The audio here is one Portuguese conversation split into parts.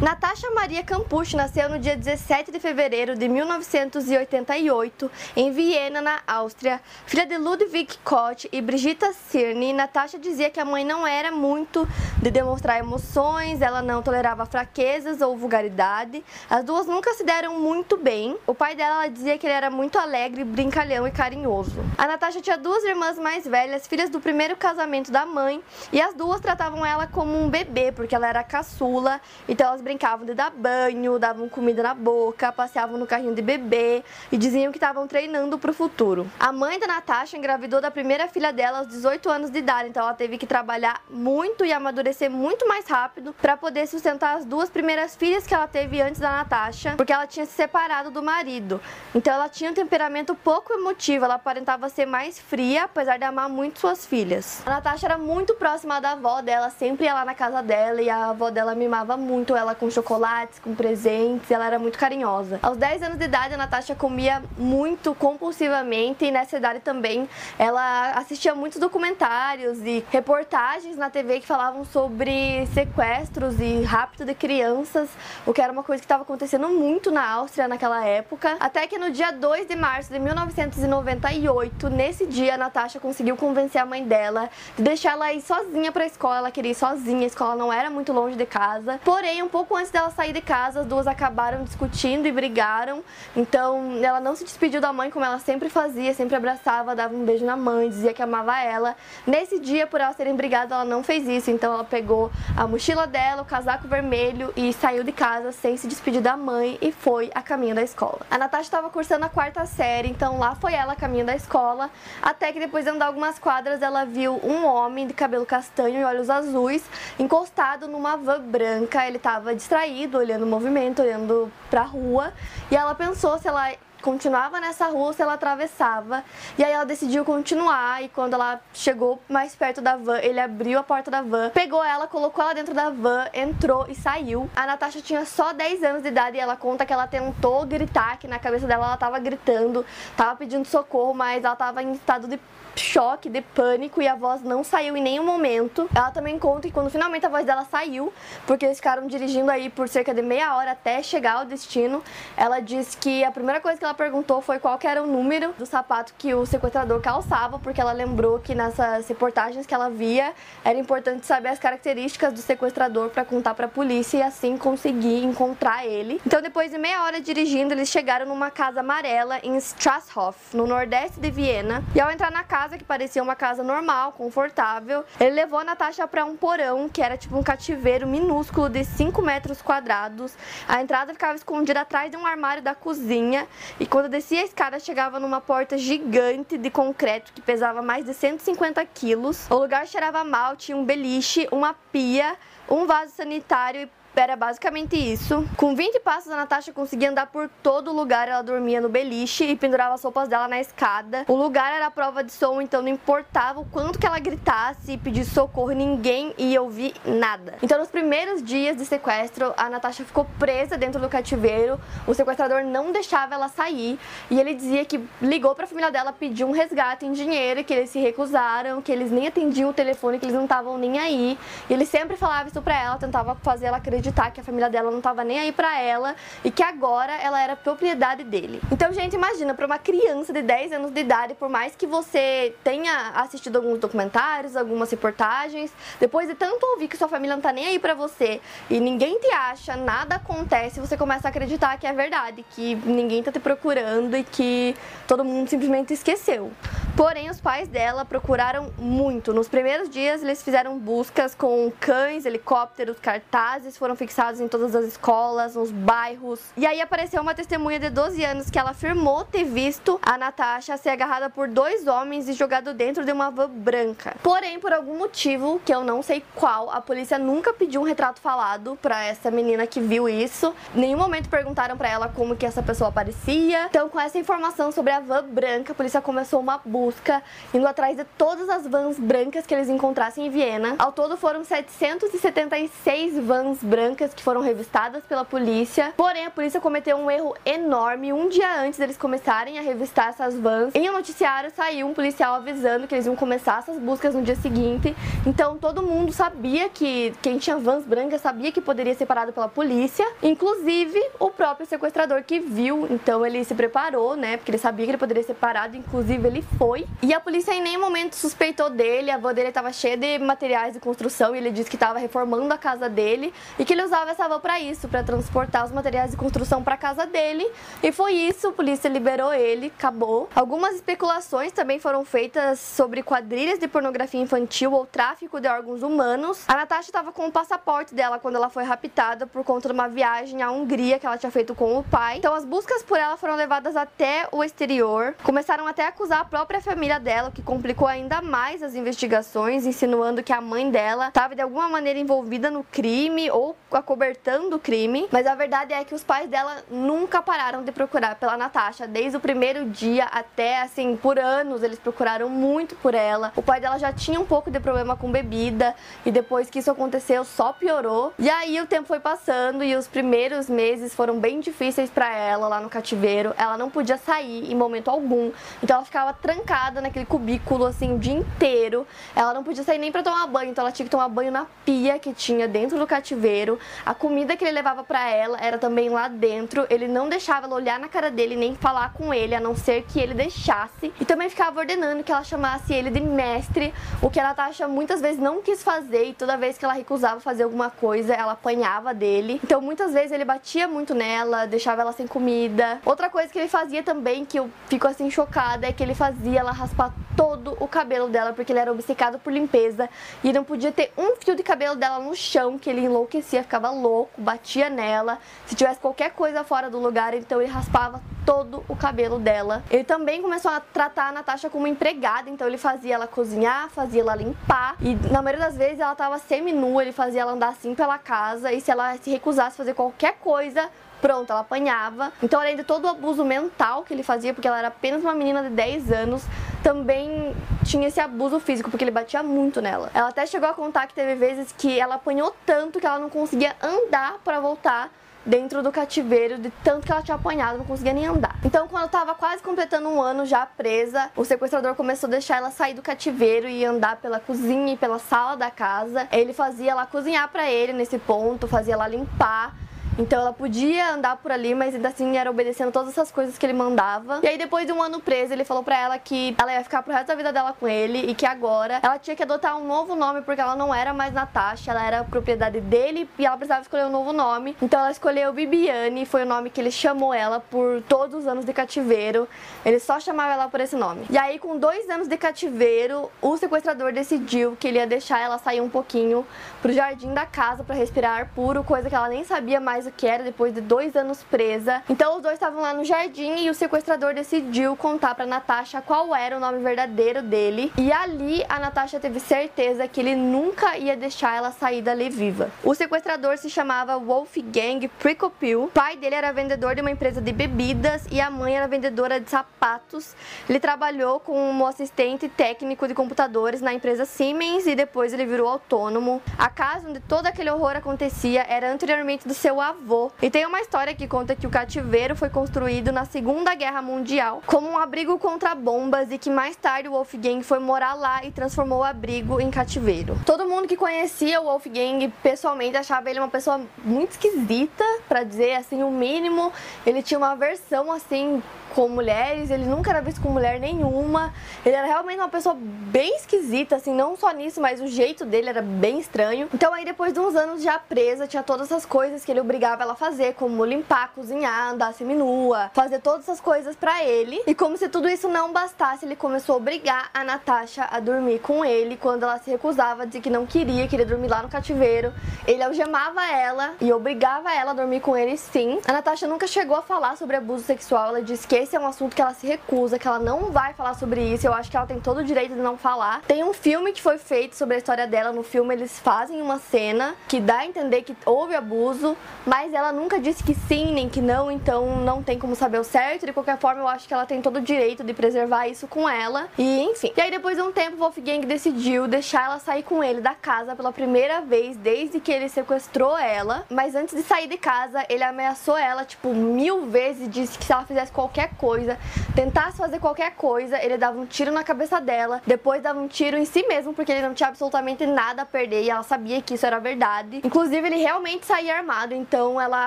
Natasha Maria Kampusch nasceu no dia 17 de fevereiro de 1988, em Viena, na Áustria. Filha de Ludwig Koch e Brigitta Czerny, Natasha dizia que a mãe não era muito de demonstrar emoções, ela não tolerava fraquezas ou vulgaridade. As duas nunca se deram muito bem. O pai dela, ela dizia que ele era muito alegre, brincalhão e carinhoso. A Natasha tinha duas irmãs mais velhas, filhas do primeiro casamento da mãe, e as duas tratavam ela como um bebê, porque ela era caçula, então elas brincavam de dar banho, davam comida na boca, passeavam no carrinho de bebê e diziam que estavam treinando para o futuro. A mãe da Natasha engravidou da primeira filha dela aos 18 anos de idade, então ela teve que trabalhar muito e amadurecer muito mais rápido para poder sustentar as duas primeiras filhas que ela teve antes da Natasha, porque ela tinha se separado do marido. Então ela tinha um temperamento pouco emotivo, ela aparentava ser mais fria, apesar de amar muito suas filhas. A Natasha era muito próxima da avó dela, sempre ia lá na casa dela e a avó dela mimava muito ela com chocolates, com presentes, ela era muito carinhosa. Aos 10 anos de idade, a Natasha comia muito compulsivamente e nessa idade também ela assistia muitos documentários e reportagens na TV que falavam sobre sequestros e rapto de crianças, o que era uma coisa que estava acontecendo muito na Áustria naquela época. Até que no dia 2 de março de 1998, nesse dia, a Natasha conseguiu convencer a mãe dela de deixar ela ir sozinha para a escola, ela queria ir sozinha, a escola não era muito longe de casa, porém pouco antes dela sair de casa, as duas acabaram discutindo e brigaram, então ela não se despediu da mãe como ela sempre fazia, sempre abraçava, dava um beijo na mãe, dizia que amava ela. Nesse dia, por elas terem brigado, ela não fez isso, então ela pegou a mochila dela, o casaco vermelho e saiu de casa sem se despedir da mãe e foi a caminho da escola. A Natasha estava cursando a quarta série, então lá foi ela a caminho da escola, até que depois de andar algumas quadras, ela viu um homem de cabelo castanho e olhos azuis encostado numa van branca. Ele estava distraído, olhando o movimento, olhando pra rua, e ela pensou se ela continuava nessa rua ou se ela atravessava, e aí ela decidiu continuar, e quando ela chegou mais perto da van, ele abriu a porta da van, pegou ela, colocou ela dentro da van, entrou e saiu. A Natasha tinha só 10 anos de idade e ela conta que ela tentou gritar, que na cabeça dela ela tava gritando, tava pedindo socorro, mas ela tava em estado de choque, de pânico, e a voz não saiu em nenhum momento. Ela também conta que quando finalmente a voz dela saiu, porque eles ficaram dirigindo aí por cerca de meia hora até chegar ao destino, ela diz que a primeira coisa que ela perguntou foi qual que era o número do sapato que o sequestrador calçava, porque ela lembrou que nessas reportagens que ela via era importante saber as características do sequestrador para contar para a polícia e assim conseguir encontrar ele. Então depois de meia hora dirigindo, eles chegaram numa casa amarela em Strasshof, no nordeste de Viena, e ao entrar na casa, que parecia uma casa normal, confortável, ele levou a Natasha para um porão que era tipo um cativeiro minúsculo de 5 metros quadrados. A entrada ficava escondida atrás de um armário da cozinha, e quando descia a escada chegava numa porta gigante de concreto que pesava mais de 150 quilos. O lugar cheirava mal, tinha um beliche, uma pia, um vaso sanitário e era basicamente isso. Com 20 passos, a Natasha conseguia andar por todo o lugar. Ela dormia no beliche e pendurava as roupas dela na escada. O lugar era a prova de som, então não importava o quanto que ela gritasse e pedisse socorro, ninguém ia ouvir nada. Então nos primeiros dias de sequestro, a Natasha ficou presa dentro do cativeiro. O sequestrador não deixava ela sair e ele dizia que ligou para a família dela, pediu um resgate em dinheiro, que eles se recusaram, que eles nem atendiam o telefone, que eles não estavam nem aí. E ele sempre falava isso para ela, tentava fazer ela acreditar que a família dela não estava nem aí pra ela e que agora ela era propriedade dele. Então, gente, imagina, pra uma criança de 10 anos de idade, por mais que você tenha assistido alguns documentários, algumas reportagens, depois de tanto ouvir que sua família não tá nem aí pra você e ninguém te acha, nada acontece, você começa a acreditar que é verdade, que ninguém tá te procurando e que todo mundo simplesmente esqueceu. Porém, os pais dela procuraram muito. Nos primeiros dias, eles fizeram buscas com cães, helicópteros, cartazes, foram fixados em todas as escolas, nos bairros. E aí apareceu uma testemunha de 12 anos que ela afirmou ter visto a Natasha ser agarrada por dois homens e jogado dentro de uma van branca. Porém, por algum motivo, que eu não sei qual, a polícia nunca pediu um retrato falado pra essa menina que viu isso. Em nenhum momento perguntaram pra ela como que essa pessoa aparecia. Então, com essa informação sobre a van branca, a polícia começou uma busca, indo atrás de todas as vans brancas que eles encontrassem em Viena. Ao todo foram 776 vans brancas que foram revistadas pela polícia. Porém, a polícia cometeu um erro enorme. Um dia antes deles começarem a revistar essas vans, em um noticiário saiu um policial avisando que eles iam começar essas buscas no dia seguinte. Então todo mundo sabia que quem tinha vans brancas sabia que poderia ser parado pela polícia, inclusive o próprio sequestrador que viu. Então ele se preparou, né, porque ele sabia que ele poderia ser parado, inclusive ele foi. E a polícia em nenhum momento suspeitou dele. A avó dele estava cheia de materiais de construção e ele disse que estava reformando a casa dele e que ele usava essa avó para isso, para transportar os materiais de construção para a casa dele. E foi isso, a polícia liberou ele, acabou. Algumas especulações também foram feitas sobre quadrilhas de pornografia infantil ou tráfico de órgãos humanos. A Natasha estava com o passaporte dela quando ela foi raptada por conta de uma viagem à Hungria que ela tinha feito com o pai. Então as buscas por ela foram levadas até o exterior, começaram até a acusar a própria família dela, o que complicou ainda mais as investigações, insinuando que a mãe dela estava de alguma maneira envolvida no crime ou acobertando o crime. Mas a verdade é que os pais dela nunca pararam de procurar pela Natasha, desde o primeiro dia até, assim, por anos eles procuraram muito por ela. O pai dela já tinha um pouco de problema com bebida e depois que isso aconteceu só piorou. E aí o tempo foi passando e os primeiros meses foram bem difíceis para ela lá no cativeiro. Ela não podia sair em momento algum, então ela ficava trancada naquele cubículo, assim, o dia inteiro. Ela não podia sair nem pra tomar banho, então ela tinha que tomar banho na pia que tinha dentro do cativeiro. A comida que ele levava pra ela era também lá dentro. Ele não deixava ela olhar na cara dele nem falar com ele, a não ser que ele deixasse. E também ficava ordenando que ela chamasse ele de mestre, o que a Natasha muitas vezes não quis fazer, e toda vez que ela recusava fazer alguma coisa, ela apanhava dele. Então muitas vezes ele batia muito nela, deixava ela sem comida. Outra coisa que ele fazia também, que eu fico assim chocada, é que ele fazia ela raspar todo o cabelo dela, porque ele era obcecado por limpeza e não podia ter um fio de cabelo dela no chão, que ele enlouquecia, ficava louco, batia nela. Se tivesse qualquer coisa fora do lugar, então ele raspava todo o cabelo dela. Ele também começou a tratar a Natasha como empregada, então ele fazia ela cozinhar, fazia ela limpar, e na maioria das vezes ela tava seminua, ele fazia ela andar assim pela casa, e se ela se recusasse a fazer qualquer coisa, pronto, ela apanhava. Então, além de todo o abuso mental que ele fazia, porque ela era apenas uma menina de 10 anos, também tinha esse abuso físico, porque ele batia muito nela. Ela até chegou a contar que teve vezes que ela apanhou tanto que ela não conseguia andar pra voltar dentro do cativeiro, de tanto que ela tinha apanhado, não conseguia nem andar. Então, quando estava quase completando um ano já presa, o sequestrador começou a deixar ela sair do cativeiro e andar pela cozinha e pela sala da casa. Ele fazia ela cozinhar pra ele nesse ponto, fazia ela limpar. Então ela podia andar por ali, mas ainda assim era obedecendo todas essas coisas que ele mandava. E aí depois de um ano preso, ele falou pra ela que ela ia ficar pro resto da vida dela com ele e que agora ela tinha que adotar um novo nome, porque ela não era mais Natasha, ela era propriedade dele e ela precisava escolher um novo nome. Então ela escolheu Bibiane, e foi o nome que ele chamou ela por todos os anos de cativeiro. Ele só chamava ela por esse nome. E aí com 2 anos de cativeiro, o sequestrador decidiu que ele ia deixar ela sair um pouquinho pro jardim da casa pra respirar ar puro, coisa que ela nem sabia mais o que era, depois de 2 anos presa. Então os dois estavam lá no jardim e o sequestrador decidiu contar pra Natasha qual era o nome verdadeiro dele, e ali a Natasha teve certeza que ele nunca ia deixar ela sair dali viva. O sequestrador se chamava Wolfgang Přiklopil. O pai dele era vendedor de uma empresa de bebidas e a mãe era vendedora de sapatos. Ele trabalhou como assistente técnico de computadores na empresa Siemens e depois ele virou autônomo. A casa onde todo aquele horror acontecia era anteriormente do seu avô. E tem uma história que conta que o cativeiro foi construído na Segunda Guerra Mundial como um abrigo contra bombas, e que mais tarde o Wolfgang foi morar lá e transformou o abrigo em cativeiro. Todo mundo que conhecia o Wolfgang pessoalmente achava ele uma pessoa muito esquisita, pra dizer assim o mínimo. Ele tinha uma aversão assim com mulheres, ele nunca era visto com mulher nenhuma. Ele era realmente uma pessoa bem esquisita, assim, não só nisso, mas o jeito dele era bem estranho. Então aí depois de uns anos já presa, tinha todas essas coisas que ele obrigava obrigava ela a fazer, como limpar, cozinhar, andar seminua, fazer todas essas coisas pra ele. E como se tudo isso não bastasse, ele começou a obrigar a Natasha a dormir com ele quando ela se recusava, dizia que não queria dormir lá no cativeiro. Ele algemava ela e obrigava ela a dormir com ele, sim. A Natasha nunca chegou a falar sobre abuso sexual, ela disse que esse é um assunto que ela se recusa, que ela não vai falar sobre isso. Eu acho que ela tem todo o direito de não falar. Tem um filme que foi feito sobre a história dela, no filme eles fazem uma cena que dá a entender que houve abuso, mas ela nunca disse que sim nem que não, então não tem como saber o certo. De qualquer forma, eu acho que ela tem todo o direito de preservar isso com ela, e enfim. E aí depois de um tempo, Wolfgang decidiu deixar ela sair com ele da casa pela primeira vez desde que ele sequestrou ela, mas antes de sair de casa, ele ameaçou ela, tipo, 1000 vezes, disse que se ela fizesse qualquer coisa, tentasse fazer qualquer coisa, ele dava um tiro na cabeça dela, depois dava um tiro em si mesmo, porque ele não tinha absolutamente nada a perder e ela sabia que isso era verdade. Inclusive, ele realmente saía armado, então ela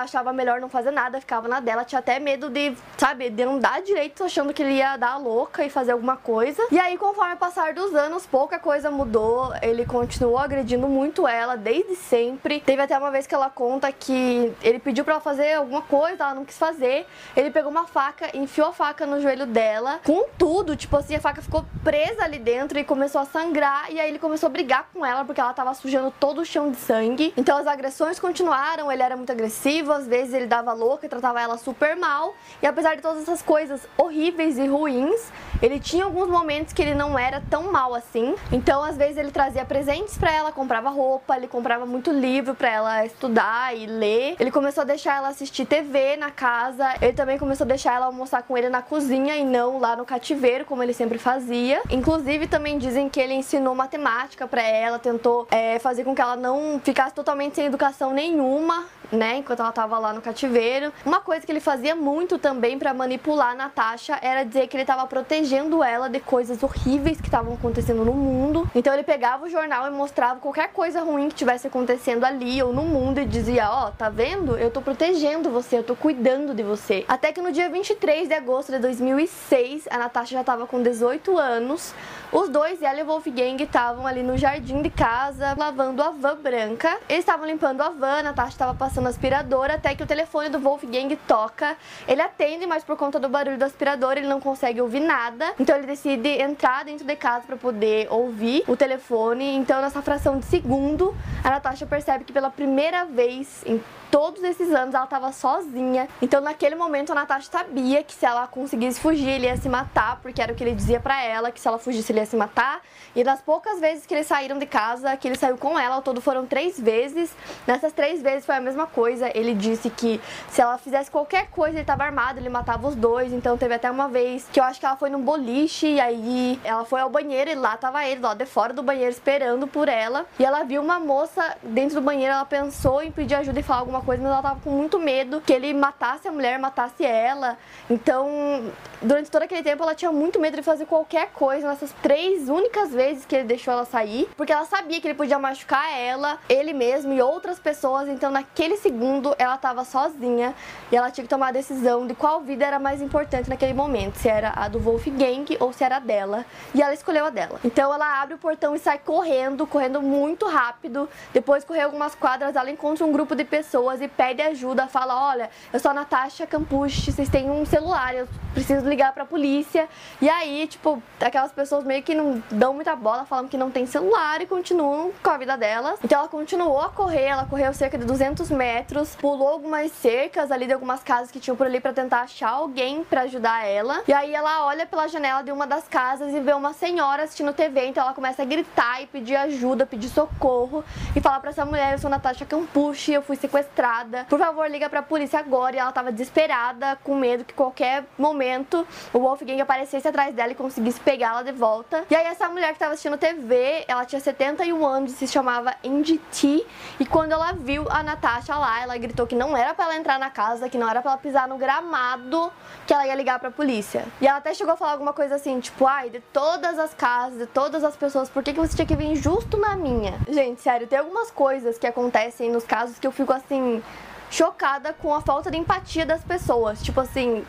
achava melhor não fazer nada, ficava na dela, tinha até medo de, sabe, de não dar direito, achando que ele ia dar a louca e fazer alguma coisa. E aí, conforme o passar dos anos, pouca coisa mudou, ele continuou agredindo muito ela, desde sempre. Teve até uma vez que ela conta que ele pediu pra ela fazer alguma coisa, ela não quis fazer, ele pegou uma faca, enfiou a faca no joelho dela, com tudo, tipo assim, a faca ficou presa ali dentro e começou a sangrar, e aí ele começou a brigar com ela, porque ela tava sujando todo o chão de sangue. Então as agressões continuaram, ele era muito agressivo, às vezes ele dava louca e tratava ela super mal, e apesar de todas essas coisas horríveis e ruins, ele tinha alguns momentos que ele não era tão mal assim. Então às vezes ele trazia presentes pra ela, comprava roupa, ele comprava muito livro pra ela estudar e ler, ele começou a deixar ela assistir TV na casa, ele também começou a deixar ela almoçar com ele na cozinha e não lá no cativeiro, como ele sempre fazia. Inclusive, também dizem que ele ensinou matemática pra ela, tentou fazer com que ela não ficasse totalmente sem educação nenhuma, né, enquanto ela tava lá no cativeiro. Uma coisa que ele fazia muito também pra manipular a Natasha era dizer que ele tava protegendo ela de coisas horríveis que estavam acontecendo no mundo. Então ele pegava o jornal e mostrava qualquer coisa ruim que tivesse acontecendo ali ou no mundo e dizia, ó, tá vendo? Eu tô protegendo você, eu tô cuidando de você. Até que no dia 23 de agosto de 2006, a Natasha já tava com 18 anos. Os dois, ela e o Wolfgang, estavam ali no jardim de casa, lavando a van branca. Eles estavam limpando a van, a Natasha estava passando aspiradora, até que o telefone do Wolfgang toca. Ele atende, mas por conta do barulho do aspirador, ele não consegue ouvir nada. Então ele decide entrar dentro de casa para poder ouvir o telefone. Então, nessa fração de segundo, a Natasha percebe que pela primeira vez em todos esses anos ela estava sozinha. Então, naquele momento, a Natasha sabia que se ela conseguisse fugir, ele ia se matar, porque era o que ele dizia pra ela, que se ela fugisse, ele ia se matar. E das poucas vezes que eles saíram de casa, que ele saiu com ela, ao todo foram 3 vezes. Nessas 3 vezes foi a mesma coisa. Ele disse que se ela fizesse qualquer coisa, ele estava armado, ele matava os dois. Então teve até uma vez que eu acho que ela foi num boliche, e aí ela foi ao banheiro e lá tava ele, lá de fora do banheiro, esperando por ela. E ela viu uma moça dentro do banheiro, ela pensou em pedir ajuda e falar alguma coisa, mas ela tava com muito medo que ele matasse a mulher, matasse ela. Então, durante todo aquele tempo, ela tinha muito medo de fazer qualquer coisa nessas 3 únicas vezes que ele deixou ela sair, porque ela sabia que ele podia machucar ela, ele mesmo e outras pessoas. Então naquele segundo ela estava sozinha e ela tinha que tomar a decisão de qual vida era mais importante naquele momento, se era a do Wolfgang ou se era a dela, e ela escolheu a dela. Então ela abre o portão e sai correndo muito rápido. Depois de correr algumas quadras, ela encontra um grupo de pessoas e pede ajuda, fala, olha, eu sou a Natasha Kampusch, vocês têm um celular, eu preciso ligar pra polícia. E aí, tipo, aquelas pessoas meio que não dão muita bola, falam que não tem celular e continuam com a vida delas. Então ela continuou a correr, ela correu cerca de 200 metros, pulou algumas cercas ali de algumas casas que tinham por ali pra tentar achar alguém pra ajudar ela. E aí ela olha pela janela de uma das casas e vê uma senhora assistindo TV, então ela começa a gritar e pedir ajuda, pedir socorro e falar pra essa mulher, eu sou Natasha Kampusch, eu fui sequestrada, por favor liga pra polícia agora. E ela tava desesperada, com medo que qualquer momento o Wolfgang aparecesse atrás dela e conseguisse pegá-la de volta. E aí essa mulher que tava assistindo TV, ela tinha 71 anos e se chamava Inge T, e quando ela viu a Natasha lá, ela gritou que não era pra ela entrar na casa, que não era pra ela pisar no gramado, que ela ia ligar pra polícia. E ela até chegou a falar alguma coisa assim, tipo, ai, de todas as casas, de todas as pessoas, por que você tinha que vir justo na minha? Gente, sério, tem algumas coisas que acontecem nos casos que eu fico assim, chocada com a falta de empatia das pessoas, tipo assim,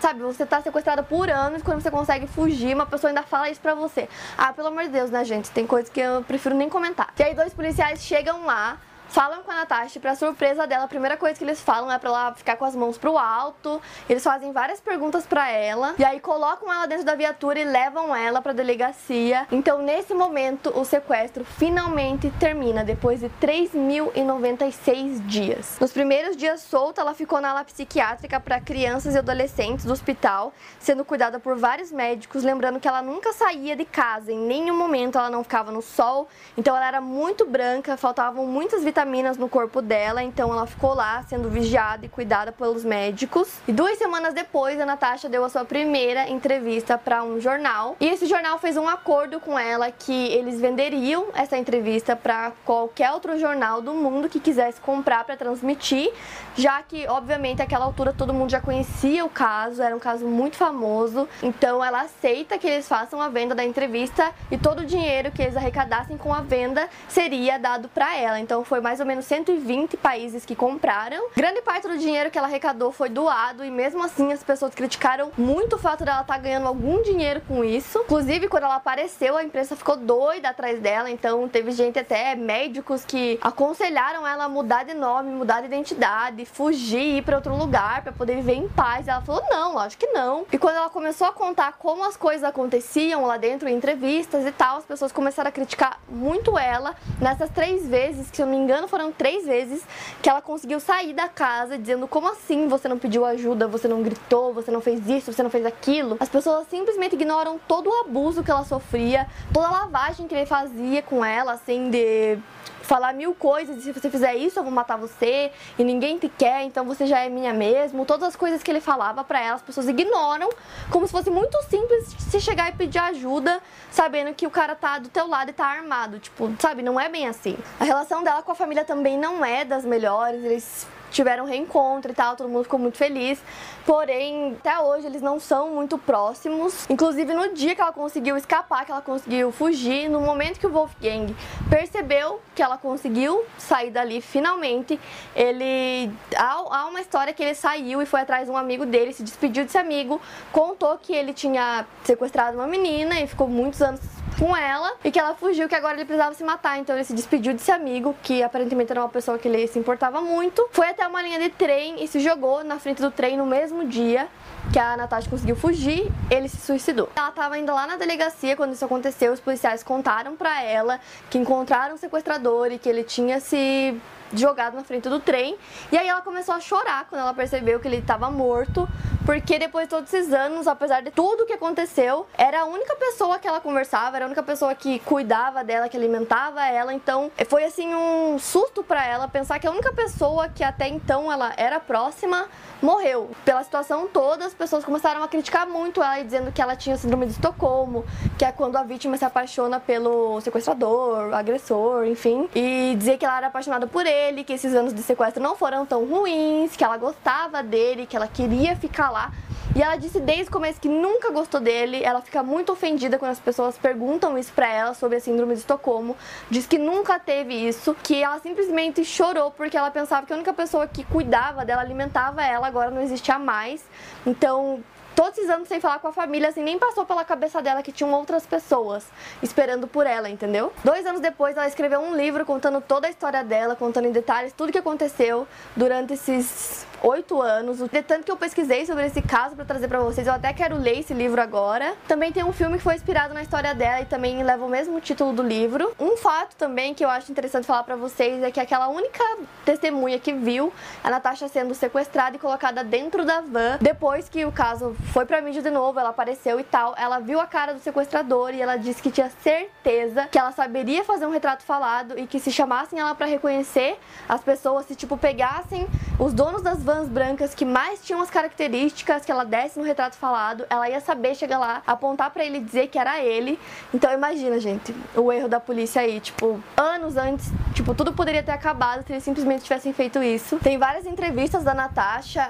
sabe, você tá sequestrada por anos, quando você consegue fugir, uma pessoa ainda fala isso pra você. Ah, pelo amor de Deus, né, gente? Tem coisa que eu prefiro nem comentar. E aí 2 policiais chegam lá, falam com a Natasha, para surpresa dela, a primeira coisa que eles falam é para ela ficar com as mãos pro alto. Eles fazem várias perguntas para ela e aí colocam ela dentro da viatura e levam ela para delegacia. Então, nesse momento, o sequestro finalmente termina depois de 3.096 dias. Nos primeiros dias solta, ela ficou na ala psiquiátrica para crianças e adolescentes do hospital, sendo cuidada por vários médicos, lembrando que ela nunca saía de casa, em nenhum momento ela não ficava no sol. Então ela era muito branca, faltavam muitas vitaminas no corpo dela, então ela ficou lá sendo vigiada e cuidada pelos médicos. E 2 semanas depois, a Natasha deu a sua primeira entrevista para um jornal, e esse jornal fez um acordo com ela que eles venderiam essa entrevista para qualquer outro jornal do mundo que quisesse comprar para transmitir, já que obviamente àquela altura todo mundo já conhecia o caso, era um caso muito famoso. Então ela aceita que eles façam a venda da entrevista e todo o dinheiro que eles arrecadassem com a venda seria dado para ela. Então foi mais ou menos 120 países que compraram. Grande parte do dinheiro que ela arrecadou foi doado, e mesmo assim as pessoas criticaram muito o fato dela estar ganhando algum dinheiro com isso. Inclusive, quando ela apareceu, a imprensa ficou doida atrás dela, então teve gente, até médicos, que aconselharam ela a mudar de nome, mudar de identidade, fugir, ir para outro lugar para poder viver em paz. Ela falou: não, lógico que não. E quando ela começou a contar como as coisas aconteciam lá dentro, em entrevistas e tal, as pessoas começaram a criticar muito ela. Nessas 3 vezes, que, se eu não me engano, foram 3 vezes que ela conseguiu sair da casa, dizendo: como assim você não pediu ajuda, você não gritou, você não fez isso, você não fez aquilo. As pessoas simplesmente ignoram todo o abuso que ela sofria, toda a lavagem que ele fazia com ela, assim, de falar mil coisas, se você fizer isso eu vou matar você, e ninguém te quer, então você já é minha mesmo. Todas as coisas que ele falava pra ela, as pessoas ignoram, como se fosse muito simples se chegar e pedir ajuda, sabendo que o cara tá do teu lado e tá armado, tipo, sabe, não é bem assim. A relação dela com a família também não é das melhores, eles tiveram reencontro e tal, todo mundo ficou muito feliz, porém até hoje eles não são muito próximos. Inclusive, no dia que ela conseguiu escapar, que ela conseguiu fugir, no momento que o Wolfgang percebeu que ela conseguiu sair dali finalmente, ele... há uma história que ele saiu e foi atrás de um amigo dele, se despediu desse amigo, contou que ele tinha sequestrado uma menina e ficou muitos anos com ela, e que ela fugiu, que agora ele precisava se matar. Então ele se despediu desse amigo, que aparentemente era uma pessoa que ele se importava muito, foi até uma linha de trem e se jogou na frente do trem no mesmo dia que a Natasha conseguiu fugir. Ele se suicidou. Ela estava indo lá na delegacia quando isso aconteceu. Os policiais contaram pra ela que encontraram o sequestrador e que ele tinha se jogado na frente do trem, e aí ela começou a chorar quando ela percebeu que ele estava morto, porque depois de todos esses anos, apesar de tudo o que aconteceu, era a única pessoa que ela conversava, era a única pessoa que cuidava dela, que alimentava ela. Então foi assim um susto pra ela pensar que a única pessoa que até então ela era próxima morreu. Pela situação toda, as pessoas começaram a criticar muito ela, dizendo que ela tinha síndrome de Estocolmo, que é quando a vítima se apaixona pelo sequestrador, agressor, enfim, e dizer que ela era apaixonada por ele, que esses anos de sequestro não foram tão ruins, que ela gostava dele, que ela queria ficar lá. E ela disse desde o começo que nunca gostou dele. Ela fica muito ofendida quando as pessoas perguntam isso pra ela, sobre a síndrome de Estocolmo. Diz que nunca teve isso, que ela simplesmente chorou porque ela pensava que a única pessoa que cuidava dela, alimentava ela, agora não existia mais. Então, todos esses anos sem falar com a família, assim, nem passou pela cabeça dela que tinham outras pessoas esperando por ela, entendeu? 2 anos depois, ela escreveu um livro contando toda a história dela, contando em detalhes tudo que aconteceu durante esses 8 anos. De tanto que eu pesquisei sobre esse caso pra trazer pra vocês, eu até quero ler esse livro agora. Também tem um filme que foi inspirado na história dela e também leva o mesmo título do livro. Um fato também que eu acho interessante falar pra vocês é que aquela única testemunha que viu a Natasha sendo sequestrada e colocada dentro da van, depois que o caso foi pra mídia de novo, ela apareceu e tal, ela viu a cara do sequestrador e ela disse que tinha certeza que ela saberia fazer um retrato falado, e que se chamassem ela pra reconhecer as pessoas, se tipo pegassem os donos das vans brancas que mais tinham as características que ela desse no retrato falado, ela ia saber chegar lá, apontar pra ele e dizer que era ele. Então imagina, gente, o erro da polícia aí, tipo, anos antes, tipo, tudo poderia ter acabado se eles simplesmente tivessem feito isso. Tem várias entrevistas da Natasha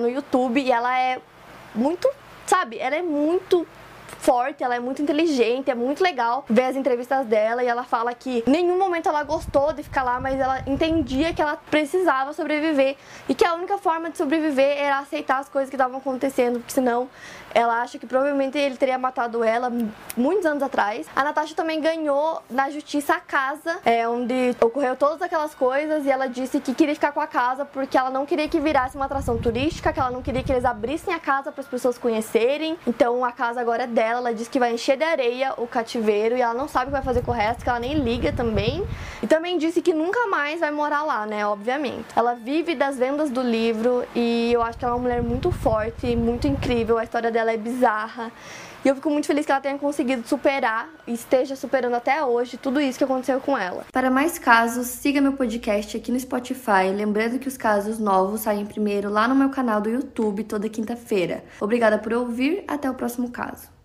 no YouTube, e ela é muito, sabe, ela é muito forte, ela é muito inteligente, é muito legal ver as entrevistas dela, e ela fala que em nenhum momento ela gostou de ficar lá, mas ela entendia que ela precisava sobreviver e que a única forma de sobreviver era aceitar as coisas que estavam acontecendo, porque senão ela acha que provavelmente ele teria matado ela muitos anos atrás. A Natasha também ganhou na justiça a casa onde ocorreu todas aquelas coisas, e ela disse que queria ficar com a casa porque ela não queria que virasse uma atração turística, que ela não queria que eles abrissem a casa para as pessoas conhecerem. Então a casa agora é dela, ela diz que vai encher de areia o cativeiro e ela não sabe o que vai fazer com o resto, que ela nem liga também. E também disse que nunca mais vai morar lá, né, obviamente. Ela vive das vendas do livro e eu acho que ela é uma mulher muito forte, muito incrível, a história dela é bizarra. E eu fico muito feliz que ela tenha conseguido superar e esteja superando até hoje tudo isso que aconteceu com ela. Para mais casos, siga meu podcast aqui no Spotify. Lembrando que os casos novos saem primeiro lá no meu canal do YouTube toda quinta-feira. Obrigada por ouvir, até o próximo caso.